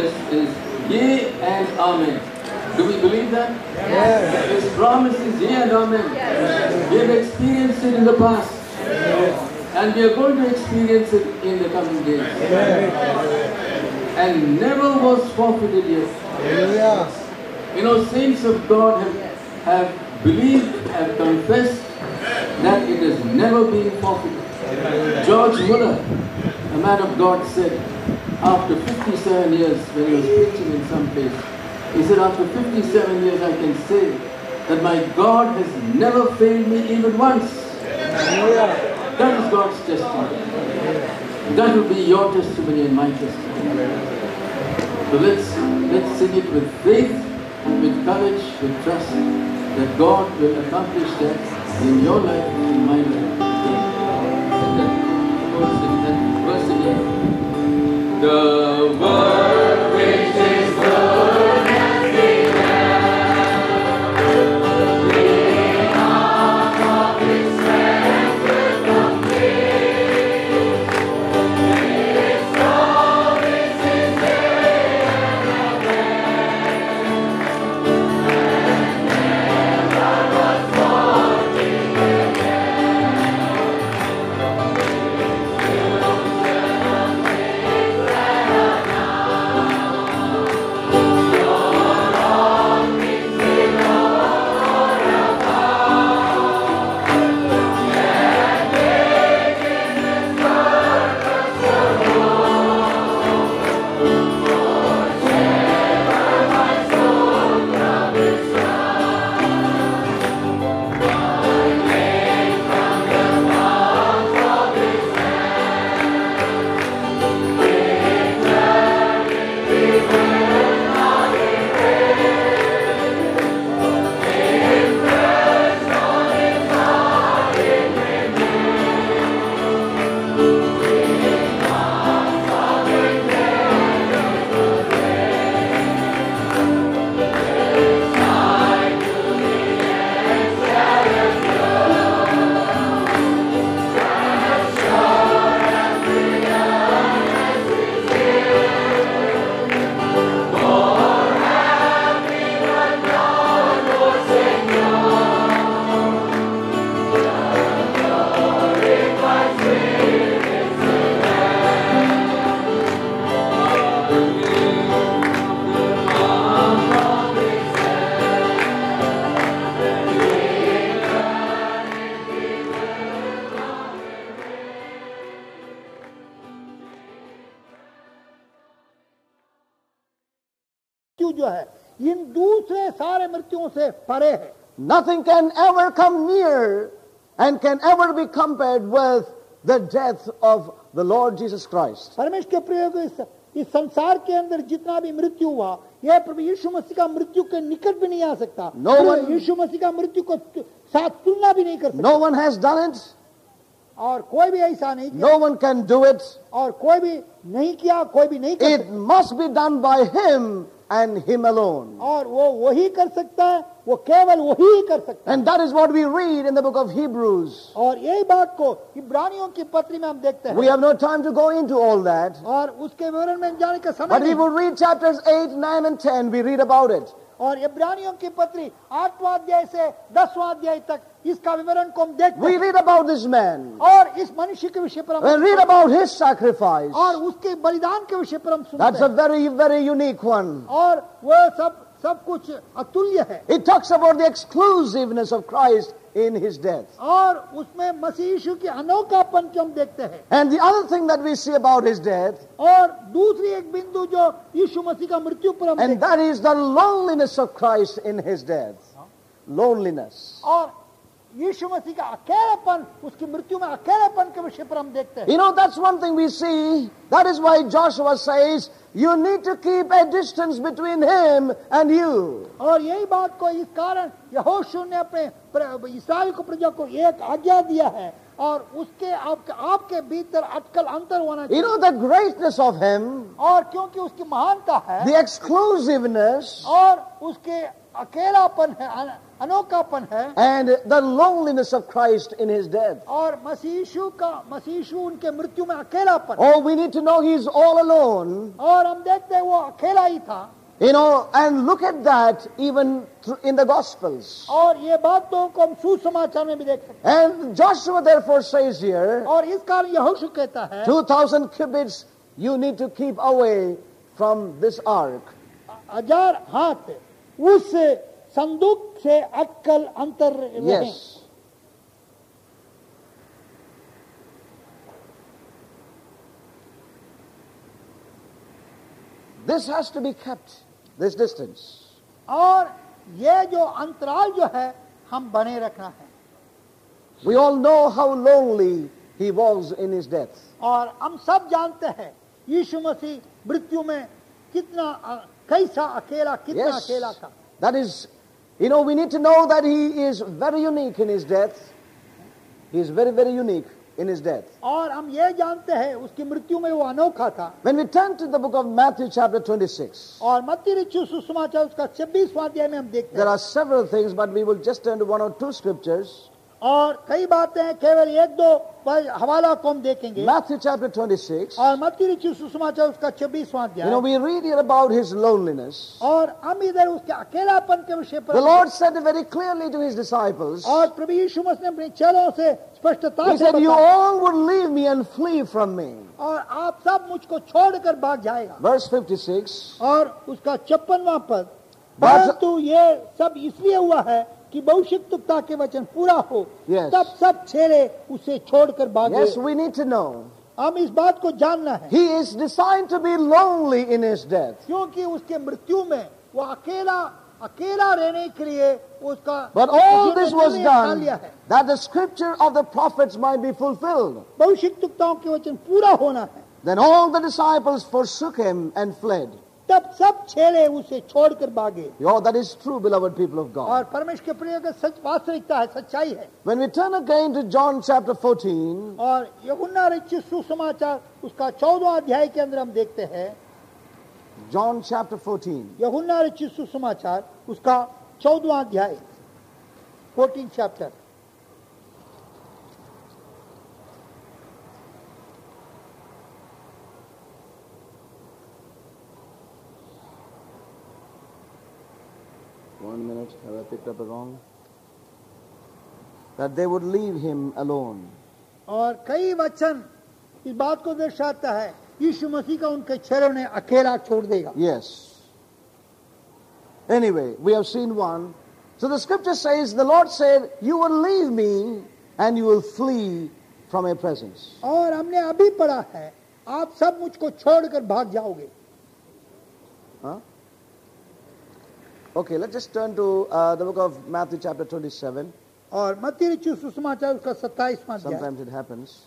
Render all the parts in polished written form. promise is yea and amen. Do we believe that? Yes. His promise is yea and amen. Yes. We have experienced it in the past. Yes. And we are going to experience it in the coming days. Yes. And never was forfeited yet. Yes. You know, saints of God have believed, have confessed that it has never been forfeited. George Muller, a man of God, said after 57 years when he was preaching in some place, he said, after 57 years I can say that my God has never failed me even once. That is God's testimony. That will be your testimony and my testimony. So let's sing it with faith, with courage, with trust that God will accomplish that in your life and in my life. The word which is good. Nothing can ever come near and can ever be compared with the death of the Lord Jesus Christ. No one has done it. No one can do it. It must be done by Him and Him alone. And that is what we read in the book of Hebrews. We have no time to go into all that. But we will read chapters 8, 9 and 10. We read about it. We read about this man. We read about his sacrifice. That's a very, very unique one. It talks about the exclusiveness of Christ in His death. And the other thing that we see about His death, and that is the loneliness of Christ in His death. Loneliness. You know, that's one thing we see. That is why Joshua says, you need to keep a distance between him and you. You know, the greatness of him, the exclusiveness, अनोखापन है. And the loneliness of Christ in his death. और मसीह यीशु उनके मृत्यु में अकेलापन. Oh, we need to know he is all alone. और हम देखते हैं वो अकेला ही था. You know, and look at that even in the Gospels. और ये बात तो हम सुसमाचार में भी देख सकते हैं. And Joshua therefore says here. और इस कारण यहोशू कहता है. 2,000 cubits you need to keep away from this ark. 1,000 हाथ उस संदूक से अक्कल अंतर रहें. This has to be kept, this distance. और ये जो अंतराल जो है हम बने रखना है. We all know how lonely he was in his death. और हम सब जानते हैं यीशु मसीह मृत्यु में कैसा अकेला था. That is, you know, we need to know that he is very unique in his death. He is very, very unique in his death. और हम ये जानते हैं उसकी मृत्यु में वो अनोखा था. When we turn to the book of Matthew chapter 26. और मत्ती रचित सुसमाचार उसका 26वां अध्याय में हम देखते हैं. There are several things, but we will just turn to one or two scriptures. और कई बातें केवल एक दो हवाला को हम देखेंगे. Matthew chapter 26. और मत्ती रचित सुसमाचार उसका 26वां अध्याय. You know, we read here about his loneliness. और हम इधर उसके अकेलापन के विषय पर. The Lord said very clearly to his disciples. और प्रभु यीशु मसीह ने अपने चेलों से स्पष्टता से बताया. You all would leave me and flee from me. और आप सब मुझको छोड़कर भाग जाएगा. Verse 56. और उसका 56वां पद. परंतु ये सब इसलिए हुआ है कि भविष्यद्वक्ता के वचन पूरा हो. Yes. तब सब चेले उसे छोड़कर भागे. Yes, we need to know. हम इस बात को जानना है. He is designed to be lonely in his death. क्योंकि उसके मृत्यु में वो अकेला रहने के लिए उसका. But all this was done that the scripture of the prophets might be fulfilled. भविष्यद्वक्ताओं के वचन पूरा होना है. Then all the disciples forsook him and fled. तब सब चेले उसे छोड़कर भागे. Oh, that is true, beloved people of God. और परमेश्वर के प्रिय का सच वास्तविकता है, सच्चाई है. When we turn again to John chapter 14. और यूहन्ना रचित सुसमाचार उसका 14वां अध्याय के अंदर हम देखते हैं. John chapter 14. यूहन्ना रचित सुसमाचार उसका 14वां अध्याय. 14 chapter. One minute, have I picked up the wrong? That they would leave him alone. और कई वचन इस बात को दर्शाता है यीशु मसीह का उनके चेलों ने अकेला छोड़ देगा. Yes. Anyway, we have seen one. So the scripture says, the Lord said, "You will leave me and you will flee from my presence." और हमने अभी पढ़ा है आप सब मुझको छोड़कर भाग जाओगे. हाँ. Okay, let's just turn to the book of Matthew chapter 27. और मत्ती रचित सुसमाचार उसका 27वां अध्याय. Sometimes it happens.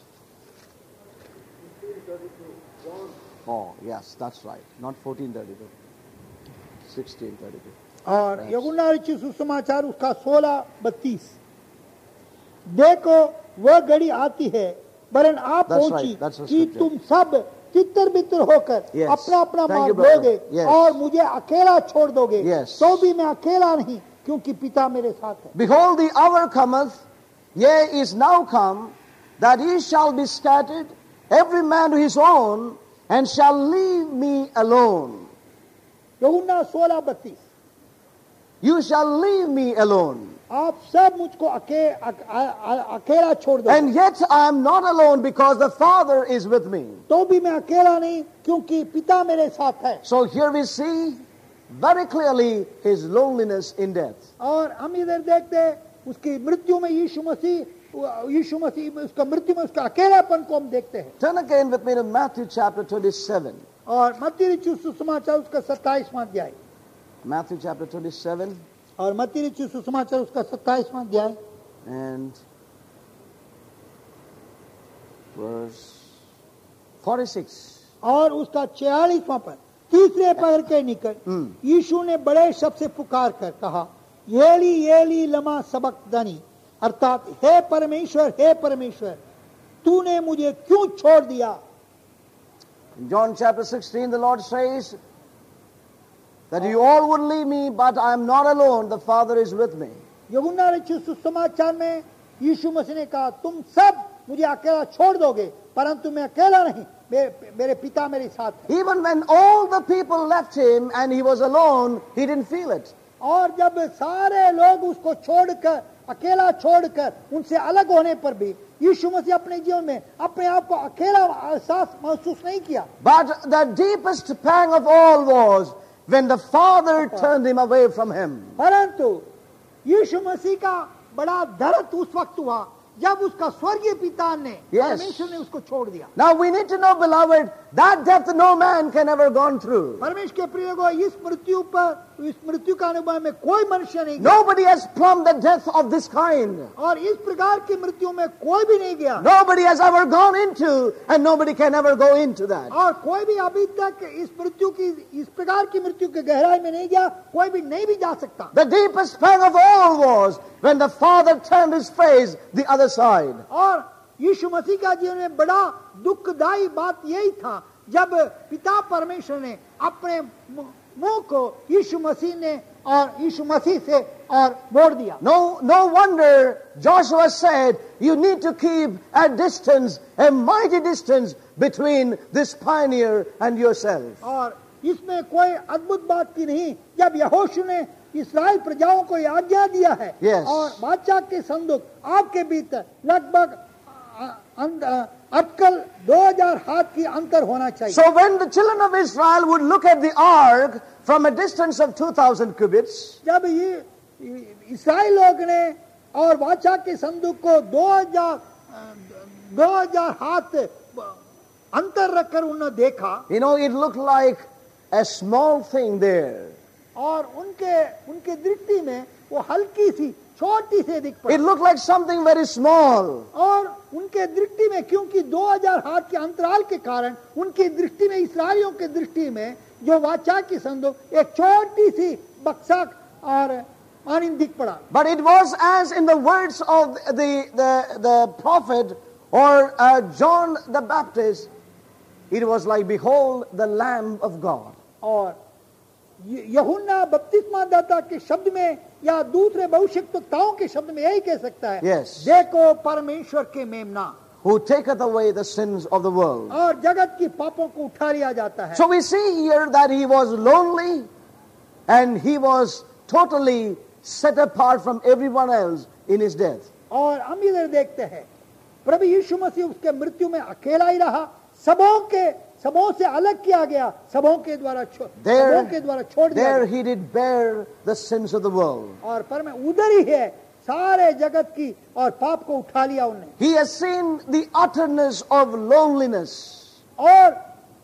Oh, yes, that's right. Not 14:32. 16:32. और यूहन्ना रचित सुसमाचार उसका 16:32. देखो वह घड़ी आती है, वरन आप पहुँची कि तुम सब तितर-बितर होकर अपना-अपना मार्ग लोगे और मुझे अकेला छोड़ दोगे. तो भी मैं अकेला नहीं क्योंकि पिता मेरे साथ है. Behold, the hour cometh, yea, is now come, that ye shall be scattered, every man to his own, and shall leave me alone. यूहन्ना 16:32. You shall leave me alone. आप सब मुझको अकेला छोड़ दो. And yet I am not alone because the Father is with me. तो भी मैं अकेला नहीं क्योंकि पिता मेरे साथ है. So here we see very clearly his loneliness in death. और हम इधर देखते हैं उसकी मृत्यु में यीशु मसीह उसका मृत्यु में उसका अकेलापन को हम देखते हैं. Turn again with me to Matthew chapter 27. और मत्ती रचित सुसमाचार उसका 27वां अध्याय. Matthew chapter 27. और मत्ती रचित सुसमाचार उसका 27वां अध्याय. And verse 46. और उसका 46वां पद. तीसरे पहर के निकट यीशु ने बड़े शब्द से पुकार कर कहा, येली येली लमा सबक्तनी, अर्थात हे परमेश्वर तूने मुझे क्यों छोड़ दिया. John chapter 16, the Lord says that you all would leave me, but I am not alone. The Father is with me. यूहन्ना रचित सुसमाचार में यीशु मसीह ने कहा, तुम सब मुझे अकेला छोड़ दोगे, परंतु मैं अकेला नहीं, मेरे पिता मेरे साथ है। Even when all the people left him and he was alone, he didn't feel it. और जब सारे लोग उसको छोड़कर, अकेला छोड़कर, उनसे अलग होने पर भी यीशु मसीह अपने जीवन में अपने आप को अकेला एहसास महसूस नहीं किया। But the deepest pang of all was when the Father turned him away from him. परंतु यीशु मसीह का बड़ा दर्द उस वक्त हुआ जब उसका स्वर्गीय पिता ने, परमेश्वर ने उसको छोड़ दिया। Now we need to know, beloved, that death no man can ever gone through. परमेश्वर के प्रिय को इस मृत्यु पर, इस मृत्यु का अनुभव में कोई मनुष्य नहीं। Nobody has plumbed the death of this kind. और इस प्रकार की मृत्यु में कोई भी नहीं गया। Nobody has ever gone into and nobody can ever go into that. और कोई भी अभी तक इस मृत्यु की, इस प्रकार की मृत्यु के गहराई में नहीं गया, कोई भी नहीं भी जा सकता। The deepest pang of all was when the Father turned his face the other side. और यीशु मसीह का जीवन में बड़ा दुखदायी बात यही था जब पिता परमेश्वर ने अपने मुंह को यीशु मसीह ने और यीशु मसीह से और मोड़ दिया। No wonder Joshua said, you need to keep a distance, a mighty distance between this pioneer and yourself. और इसमें कोई अद्भुत बात की नहीं जब यहोशू ने इस्राएल प्रजाओं को आज्ञा दिया है, और बादशाह के संदूक आपके भीतर लगभग अटकल 2000 हाथ की अंतर होना चाहिए। So when the children of Israel would look at the ark from a distance of 2000 cubits, जब इस्राएल लोग ने और बादशाह के संदूक को 2000 हाथ अंतर रखकर उन्हें देखा, it looked like a small thing there. और उनके दृष्टि में वो हल्की सी, छोटी सी दिख पड़ी। It looked like something very small. और उनके दृष्टि में, क्योंकि 2000 हाथ के अंतराल के कारण उनकी दृष्टि में, इस्राएलियों के दृष्टि में, जो वाचा की संदूक एक छोटी सी बक्सा और मानिंद दिख पड़ा। But it was as in the words of the prophet or John the Baptist, it was like, behold the Lamb of God. और यूहन्ना बपतिस्मा दाता के शब्द में या दूसरे भविष्यवक्ताओं के शब्द में यही कह सकता है, देखो परमेश्वर के मेमना, who taketh away the sins of the world. और जगत की पापों को उठा लिया जाता है। So we see here that he was lonely and he was totally set apart from everyone else in his death. और हम इधर देखते हैं प्रभु यीशु मसीह उसके मृत्यु में अकेला ही रहा, सबों से अलग किया गया, सबों के द्वारा छोड़ दिया। There he did bear the sins of the world. और पर मैं उधर ही है सारे जगत की और पाप को उठा लिया उन्हें। He has seen the utterness of loneliness. और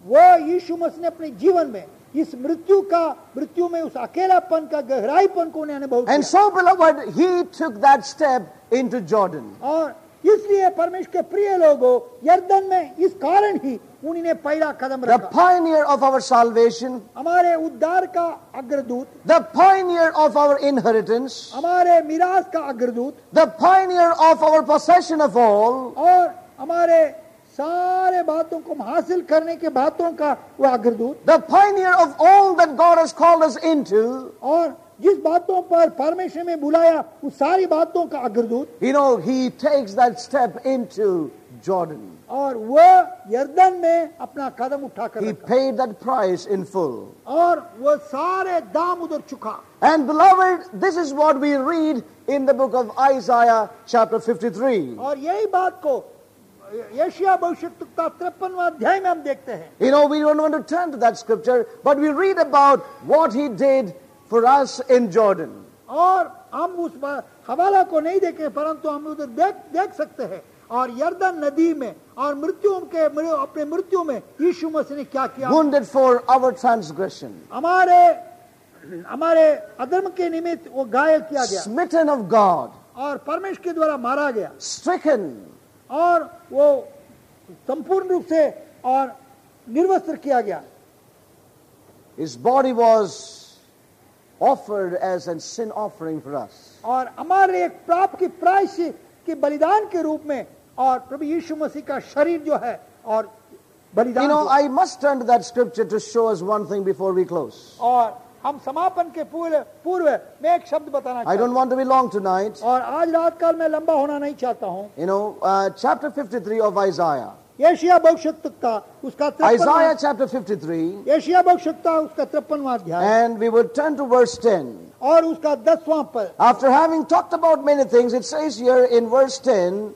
वो यीशु मसीह ने अपने जीवन में इस मृत्यु में उस अकेलापन का, गहराईपन को उन्हें अनुभव किया। And so beloved, he took that step into Jordan. और इसलिए परमेश्वर के प्रिय लोगों, यर्दन में इस कारण ही उन्होंने पहला कदम रखा। The pioneer of our salvation, हमारे उद्धार का अग्रदूत। The pioneer of our inheritance, हमारे मिरास का अग्रदूत। The pioneer of our possession of all, और हमारे सारे बातों को हासिल करने के बातों का वह अग्रदूत। The pioneer of all that God has called us into, और जिस बातों पर परमेश्वर में बुलाया उस सारी बातों का अग्रदूत। He takes that step into Jordan. और वह यर्दन में अपना कदम उठाकर He paid that price in full. और वह सारे दाम उधर चुका। And beloved, this is what we read in the book of Isaiah chapter 53. और यही बात को यशाया भविष्यवक्ता 53वां अध्याय में हम देखते हैं। We don't want to turn to that scripture, but we read about what he did for us in Jordan. और हम उस हवाला को नहीं देखें, परंतु हम उधर देख सकते हैं और यर्दन नदी में और अपने मृत्यु में यीशु मसीह ने क्या किया। Wounded for our transgression. हमारे अधर्म के निमित्त वो घायल किया गया। Smitten of God. और परमेश्वर के द्वारा मारा गया। Stricken. और वो संपूर्ण रूप से और निर्वस्त्र किया गया। His body was offered as a sin offering for us. और हमारे एक पाप की प्रायश्चित के बलिदान के रूप में और प्रभु यीशु मसीह का शरीर जो है और बलिदान। I must turn to that scripture to show us one thing before we close. और हम समापन के पूर्व मैं एक शब्द बताना चाहता हूं। I don't want to be long tonight. और आज रात काल मैं लंबा होना नहीं चाहता हूं। You know, chapter 53 of Isaiah. यशाया भविष्यवक्ता उसका 53वां Isaiah chapter 53. यशाया भविष्यवक्ता उसका 53वां अध्याय। And we would turn to verse 10. और उसका 10वां पद। After having talked about many things, it says here in verse 10.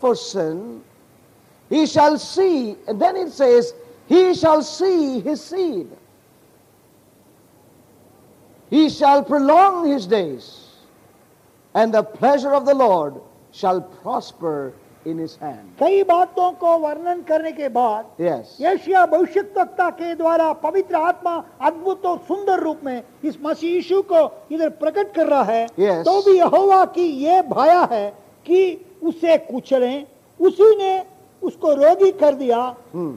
For sin, he shall see, and then it says, he shall see his seed. He shall prolong his days, and the pleasure of the Lord shall prosper in his hand. कई बातों को वर्णन करने के बाद, यशाया भविष्यद्वक्ता के द्वारा पवित्र आत्मा अद्भुत और सुंदर रूप में इस मसीह यीशु को इधर प्रकट कर रहा है, तो भी यहोवा की ये भाया है कि उसे कुचलें, उसी ने उसको रोगी कर दिया।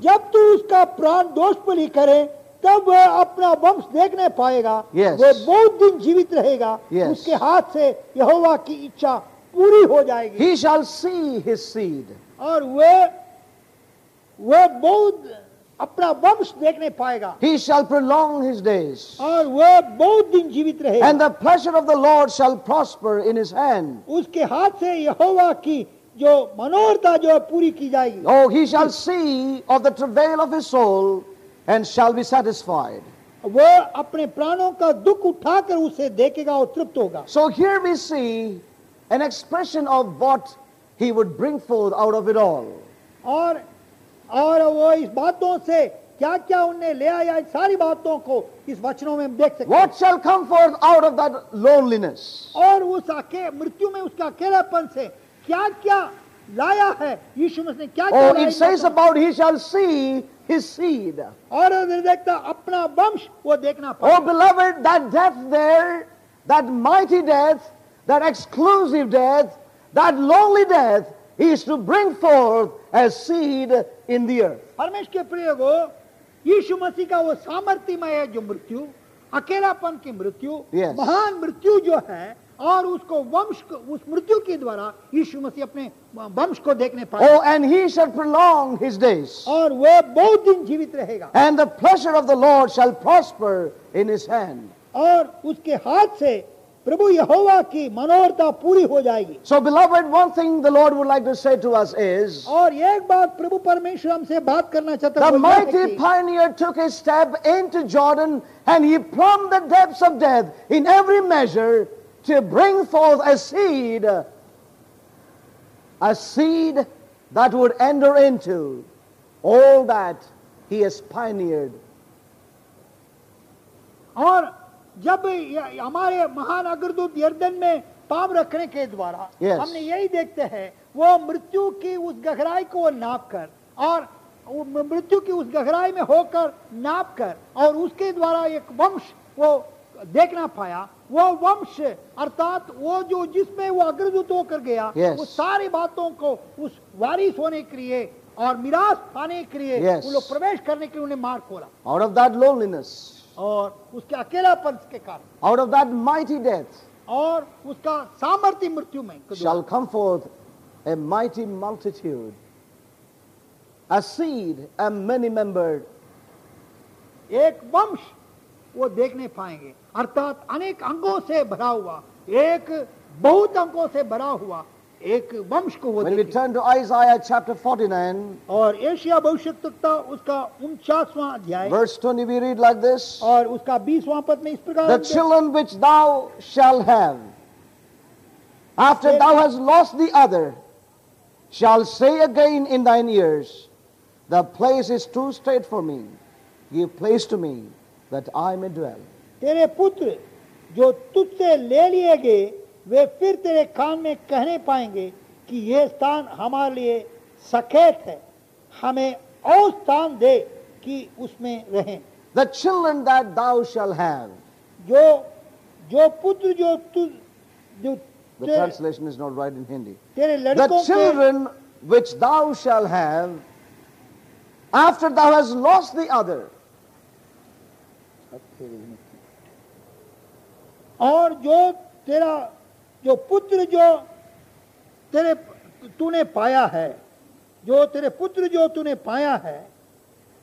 जब तू उसका प्राण दोष बलि करे तब वह अपना वंश देखने पाएगा। वह बहुत दिन जीवित रहेगा। उसके हाथ से यहोवा की इच्छा पूरी हो जाएगी। He shall see his seed. और वह बहुत अपना वंश देखने पाएगा। He shall prolong his days. और वह बहुत दिन जीवित रहेगा। And the pleasure of the Lord shall prosper in his hand. उसके हाथ से यहोवा की जो मनोरथा जो पूरी की जाएगी। Oh, he shall see of the travail of his soul and shall be satisfied. वह अपने प्राणों का दुख उठाकर उसे देखेगा और तृप्त होगा। So here we see an expression of what he would bring forth out of it all. और वो इस बातों से क्या क्या उन्हें ले आया, इन सारी बातों को इस वचनों में हम देख सकते हैं। What shall come forth out of that loneliness? और उस आके मृत्यु में उसका अकेलापन से क्या क्या लाया है यीशु मसीह ने, क्या क्या लाया है। It says about he shall see his seed. और उधर देखता अपना वंश वो देखना पाएगा। Oh beloved, that death there, that mighty death, that exclusive death, that lonely death is to bring forth as seed in the earth. परमेश्वर के प्रियों, यीशु मसीह का वो सामर्थ्यमय है जो मृत्यु, अकेलापन की मृत्यु, महान मृत्यु जो है, और उसको वंश, उस मृत्यु के द्वारा यीशु मसीह अपने वंश को देखने पाए। Oh, and he shall prolong his days. और वह बहुत दिन जीवित रहेगा। And the pleasure of the Lord shall prosper in his hand. और उसके हाथ से प्रभु यहोवा की मनोरथा पूरी हो जाएगी। So beloved, one thing the Lord would like to say to us is. और एक बात प्रभु परमेश्वर हमसे बात करना चाहता है। The mighty pioneer took a step into Jordan and he plumbed the depths of death in every measure to bring forth a seed that would enter into all that he has pioneered. और जब हमारे महान अग्रदूत यर्दन में पांव रखने के द्वारा हमने यही देखते हैं, वो मृत्यु की उस गहराई को नापकर और मृत्यु की उस गहराई में होकर नापकर और उसके द्वारा एक वंश वो देखना पाया। वो वंश अर्थात वो जो जिसमें वो अग्रदूत होकर गया, वो सारी बातों को उस वारिस होने के लिए और मिरास पाने के लिए वो लोग प्रवेश करने के लिए उन्हें मार्ग खोला। Out of that loneliness. और उसके अकेलापन के कारण, out of that mighty death, और उसका सामर्थ्य मृत्यु में, shall come forth a mighty multitude, a seed, a many-membered, एक वंश वो देखने पाएंगे, अर्थात अनेक अंगों से भरा हुआ, एक बहुत अंगों से भरा हुआ एक वंश को वो देखेंगे। When we turn to Isaiah chapter 49, और यशायाह भविष्यद्वक्ता उसका 49वां अध्याय, verse 20 we read like this, और उसका 20वां पद में इस प्रकार, The children which thou shall have, after thou hast lost the other, shall say again in thine ears, The place is too strait for me. Give place to me, that I may dwell. तेरे पुत्र जो तुझसे ले लिए गए, वे फिर तेरे कान में कहने पाएंगे कि यह स्थान हमारे लिए सखेत है, हमें और स्थान दे कि उसमें रहें। The children that thou shall have, जो पुत्र जो The translation is not right in Hindi. The children which thou shalt have after thou hast lost the other. और जो तेरा जो पुत्र जो तेरे तूने पाया है, जो तेरे पुत्र जो तूने पाया है,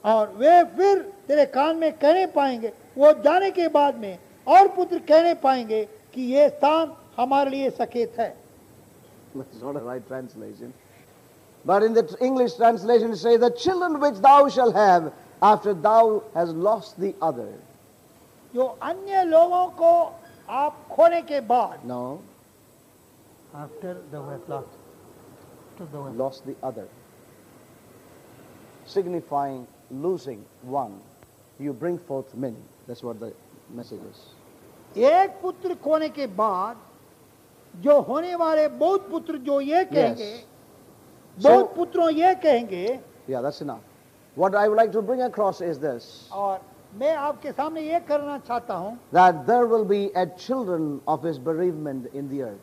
और वे फिर तेरे कान में कहने पाएंगे, वो जाने के बाद में और पुत्र कहने पाएंगे कि ये स्थान हमारे लिए सकेत है. That's not a right translation. But in the English translation, it says, the children which thou shalt have after thou hast lost the other. जो अन्य लोगों को आप खोने के बाद. No. After thou hast lost. Lost the other, signifying losing one, you bring forth many. That's what the message is. एक पुत्र खोने के बाद जो होने वाले बहुत पुत्र जो ये कहेंगे, बहुत पुत्रों ये कहेंगे. Yeah, that's enough. What I would like to bring across is this. और मैं आपके सामने ये करना चाहता हूँ. That there will be a children of his bereavement in the earth.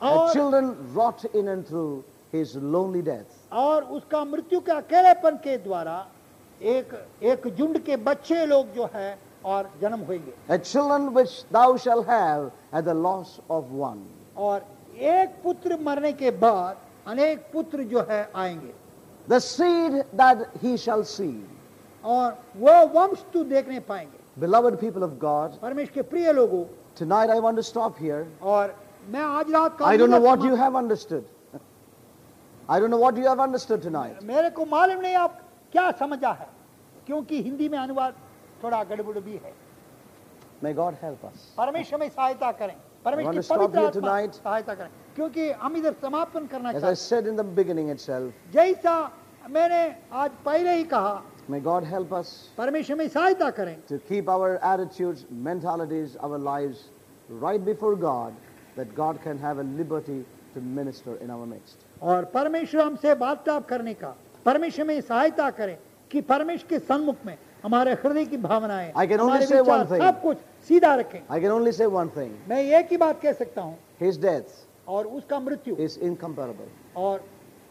The children wrought in and through his lonely death. और उसका मृत्यु के अकेलेपन के द्वारा एक झुंड के बच्चे लोग जो हैं और जन्म होंगे. The children which thou shall have at the loss of one. और एक पुत्र मरने के बाद अनेक पुत्र जो हैं आएंगे. The seed that he shall see. और वो वंश तू देखने पाएंगे. Beloved people of God. परमेश्वर के प्रिय लोगों. Tonight I want to stop here. और I don't know what you have understood. I don't know what you have understood tonight. मेरे को मालूम नहीं आप क्या समझा है, क्योंकि हिंदी में अनुवाद थोड़ा गड़बड़ भी है. May God help us. परमेश्वर में सहायता करें. परमेश्वर की पवित्र आत्मा सहायता करें, क्योंकि हम इधर समापन करना चाहते हैं. As I said in the beginning itself. जैसा मैंने आज पहले ही कहा. May God help us. परमेश्वर में सहायता करें. To keep our attitudes, mentalities, our lives right before God. That God can have a liberty to minister in our midst. और परमेश्वर हमसे बातचीत करने का, परमेश्वर में सहायता करें कि परमेश्वर के सम्मुख में हमारे हृदय की भावनाएं, हमारे विचार सब कुछ सीधा रखें. I can only say one thing. मैं एक ही बात कह सकता हूँ. His death और उसका मृत्यु is incomparable. और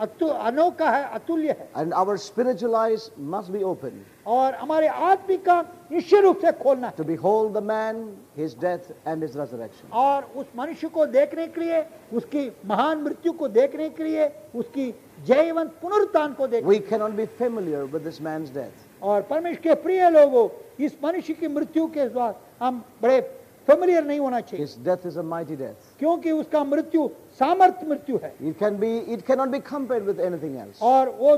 अनोखा है, अतुल्य है. And our spiritual eyes must be open. और हमारे आत्मिक का निश्चित रूप से खोलना है. To behold the man, his death and his resurrection. और उस मनुष्य को देखने के लिए, उसकी महान मृत्यु को देखने के लिए, उसकी जीवंत पुनरुत्थान को देखने. We cannot be familiar with this man's death. और परमेश्वर के प्रिय लोगों, इस मनुष्य की मृत्यु के साथ हम बड़े familiar नहीं होना चाहिए. His death is a mighty death. क्योंकि उसका मृत्यु सामर्थ मृत्यु है. It cannot be compared with anything else. और वो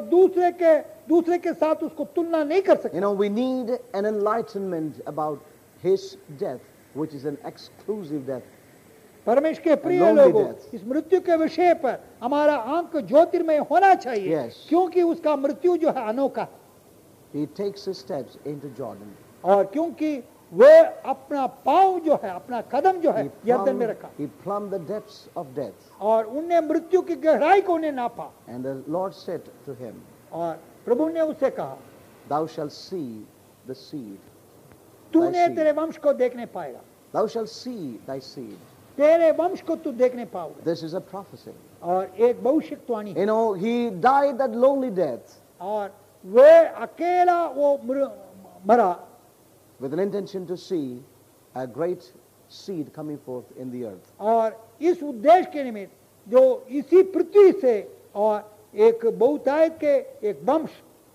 दूसरे के साथ उसको तुलना नहीं कर सकते. You know, we need an enlightenment about his death, which is an exclusive death. परमेश्वर के प्रिय लोगों, इस मृत्यु के विषय पर हमारा आंख ज्योतिर्मय होना चाहिए. Yes. क्योंकि उसका मृत्यु जो है अनोखा. He takes his steps into Jordan. और क्योंकि वे अपना पाँव जो है, अपना कदम जो है, यर्दन में रखा. He plumbed the depths of death. और उन्हें मृत्यु की गहराई को उन्हें नापा. And the Lord said to him. और प्रभु ने उसे कहा. Thou shalt see the seed. तूने तेरे वंश को देखने पाएगा. Thou shalt see thy seed. तेरे वंश को तू देखने पाओगे. This is a prophecy. और एक भविष्यवाणी. You know, he died that lonely death. और वे अकेला वो मरा. With an intention to see a great seed coming forth in the earth. और इस उद्देश्य के निमित्त जो इसी पृथ्वी से और एक बहुतायत के एक वंश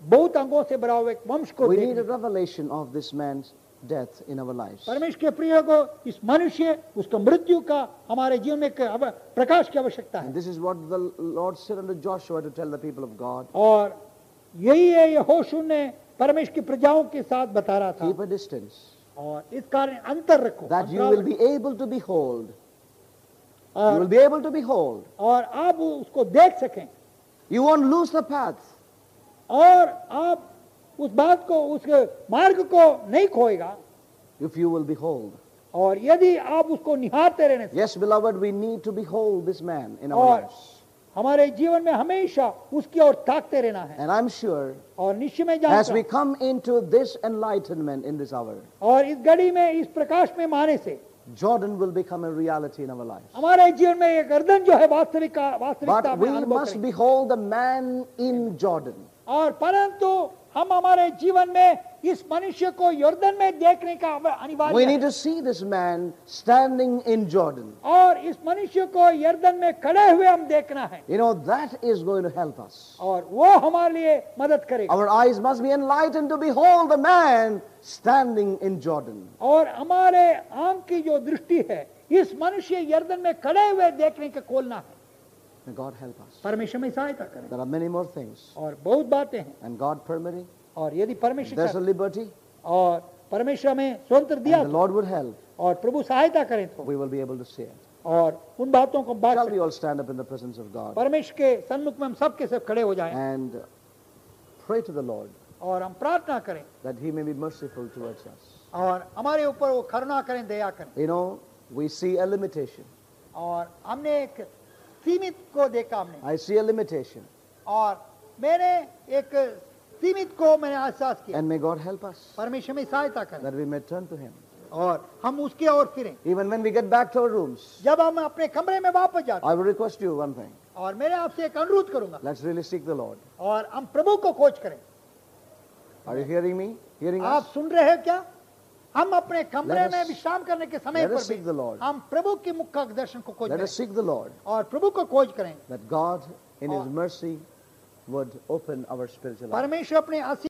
बहुत अंगों से भरा हुआ एक वंश को देखने. We need a revelation of this man's death in our lives. परमेश्वर के प्रिय को इस मनुष्य उसका मृत्यु का हमारे जीवन में प्रकाश की आवश्यकता है. This is what the Lord said unto Joshua to tell the people of God. और यही है यहोशू ने परमेश्वर की प्रजाओं के साथ बता रहा था. Keep a distance. और इस कारण अंतर रखो. That you will be able to behold. You will be able to behold. और आप उसको देख सकें. You won't lose the path. और आप उस बात को उसके मार्ग को नहीं खोएगा. If you will behold. और यदि आप उसको निहारते रहने. Yes, beloved, we need to behold this man in our lives. हमारे जीवन में हमेशा उसकी ओर ताकते रहना है. And I'm sure, और निश्चय में जानता हूँ, as we come into this enlightenment in this hour, और इस घड़ी में इस प्रकाश में माने से, Jordan will become a reality in our lives. But we must behold the man in Jordan. We need to see this man standing in Jordan. You know, that is going to help us. Our eyes must be enlightened to behold the man standing in Jordan. May God help us. There are many more things. And God permitting. There's a liberty. And the Lord would help. We will be able to see it. Shall we all stand up in the presence of God and pray to the Lord that He may be merciful towards us. You know, we see a limitation. I see a limitation. And may God help us that we may turn to Him. Even when we get back to our rooms, I will request you one thing. Let's really seek the Lord. Are you hearing me? Hearing us? Let us seek the Lord. Let us seek the Lord that God in His mercy would open our spiritual life.